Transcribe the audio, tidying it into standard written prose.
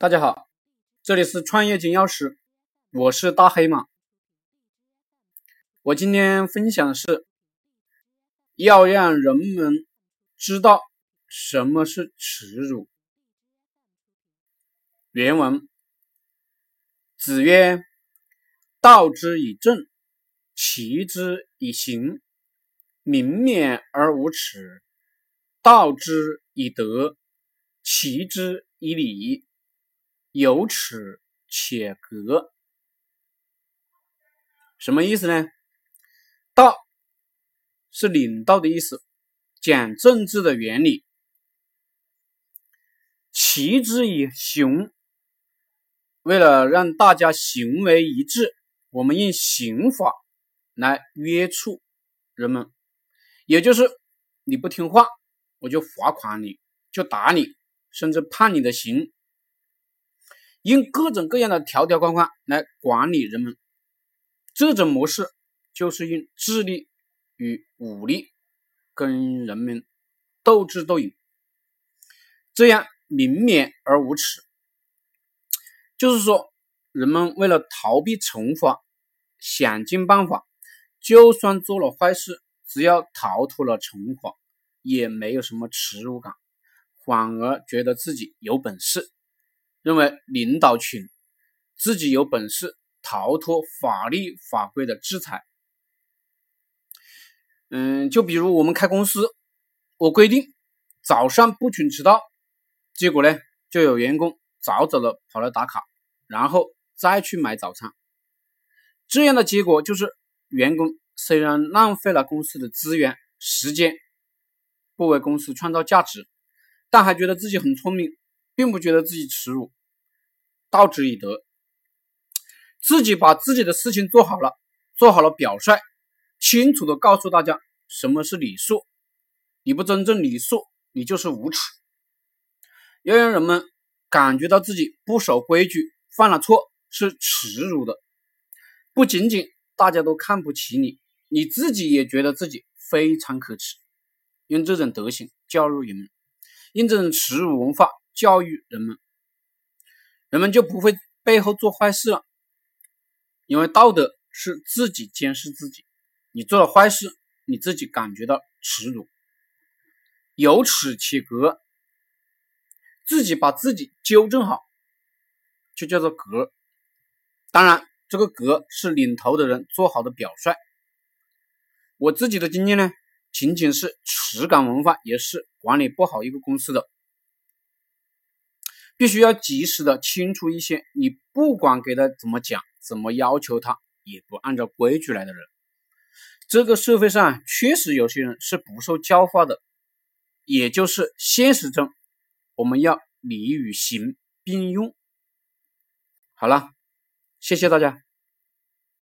大家好，这里是创业金钥匙，我是大黑马。我今天分享的是要让人们知道什么是耻辱。原文：子曰：“道之以政，齐之以刑，民免而无耻；道之以德，齐之以礼。”有耻且格。什么意思呢？道是领导的意思，讲政治的原理。齐之以刑，为了让大家行为一致，我们用刑法来约束人们，也就是你不听话，我就罚款你，就打你，甚至判你的刑，用各种各样的条条框框来管理人们。这种模式就是用智力与武力跟人们斗智斗勇，这样民免而无耻。就是说，人们为了逃避惩罚，想尽办法，就算做了坏事，只要逃脱了惩罚，也没有什么耻辱感，反而觉得自己有本事，认为领导群自己有本事逃脱法律法规的制裁。就比如我们开公司，我规定早上不准迟到，结果呢，就有员工早的跑来打卡，然后再去买早餐。这样的结果就是，员工虽然浪费了公司的资源时间，不为公司创造价值，但还觉得自己很聪明，并不觉得自己耻辱。道之以德，自己把自己的事情做好了表率，清楚的告诉大家什么是礼数，你不真正礼数，你就是无耻。要让人们感觉到自己不守规矩，犯了错是耻辱的，不仅仅大家都看不起你，你自己也觉得自己非常可耻。用这种德行教育人们，用这种耻辱文化教育人们就不会背后做坏事了。因为道德是自己监视自己，你做了坏事，你自己感觉到耻辱。有耻且格，自己把自己纠正好，就叫做格。当然，这个格是领头的人做好的表率。我自己的经验呢，仅仅是耻感文化也是管理不好一个公司的。必须要及时的清除一些你不管给他怎么讲，怎么要求他，也不按照规矩来的人。这个社会上确实有些人是不受教化的，也就是现实中我们要理与行并用。好了，谢谢大家。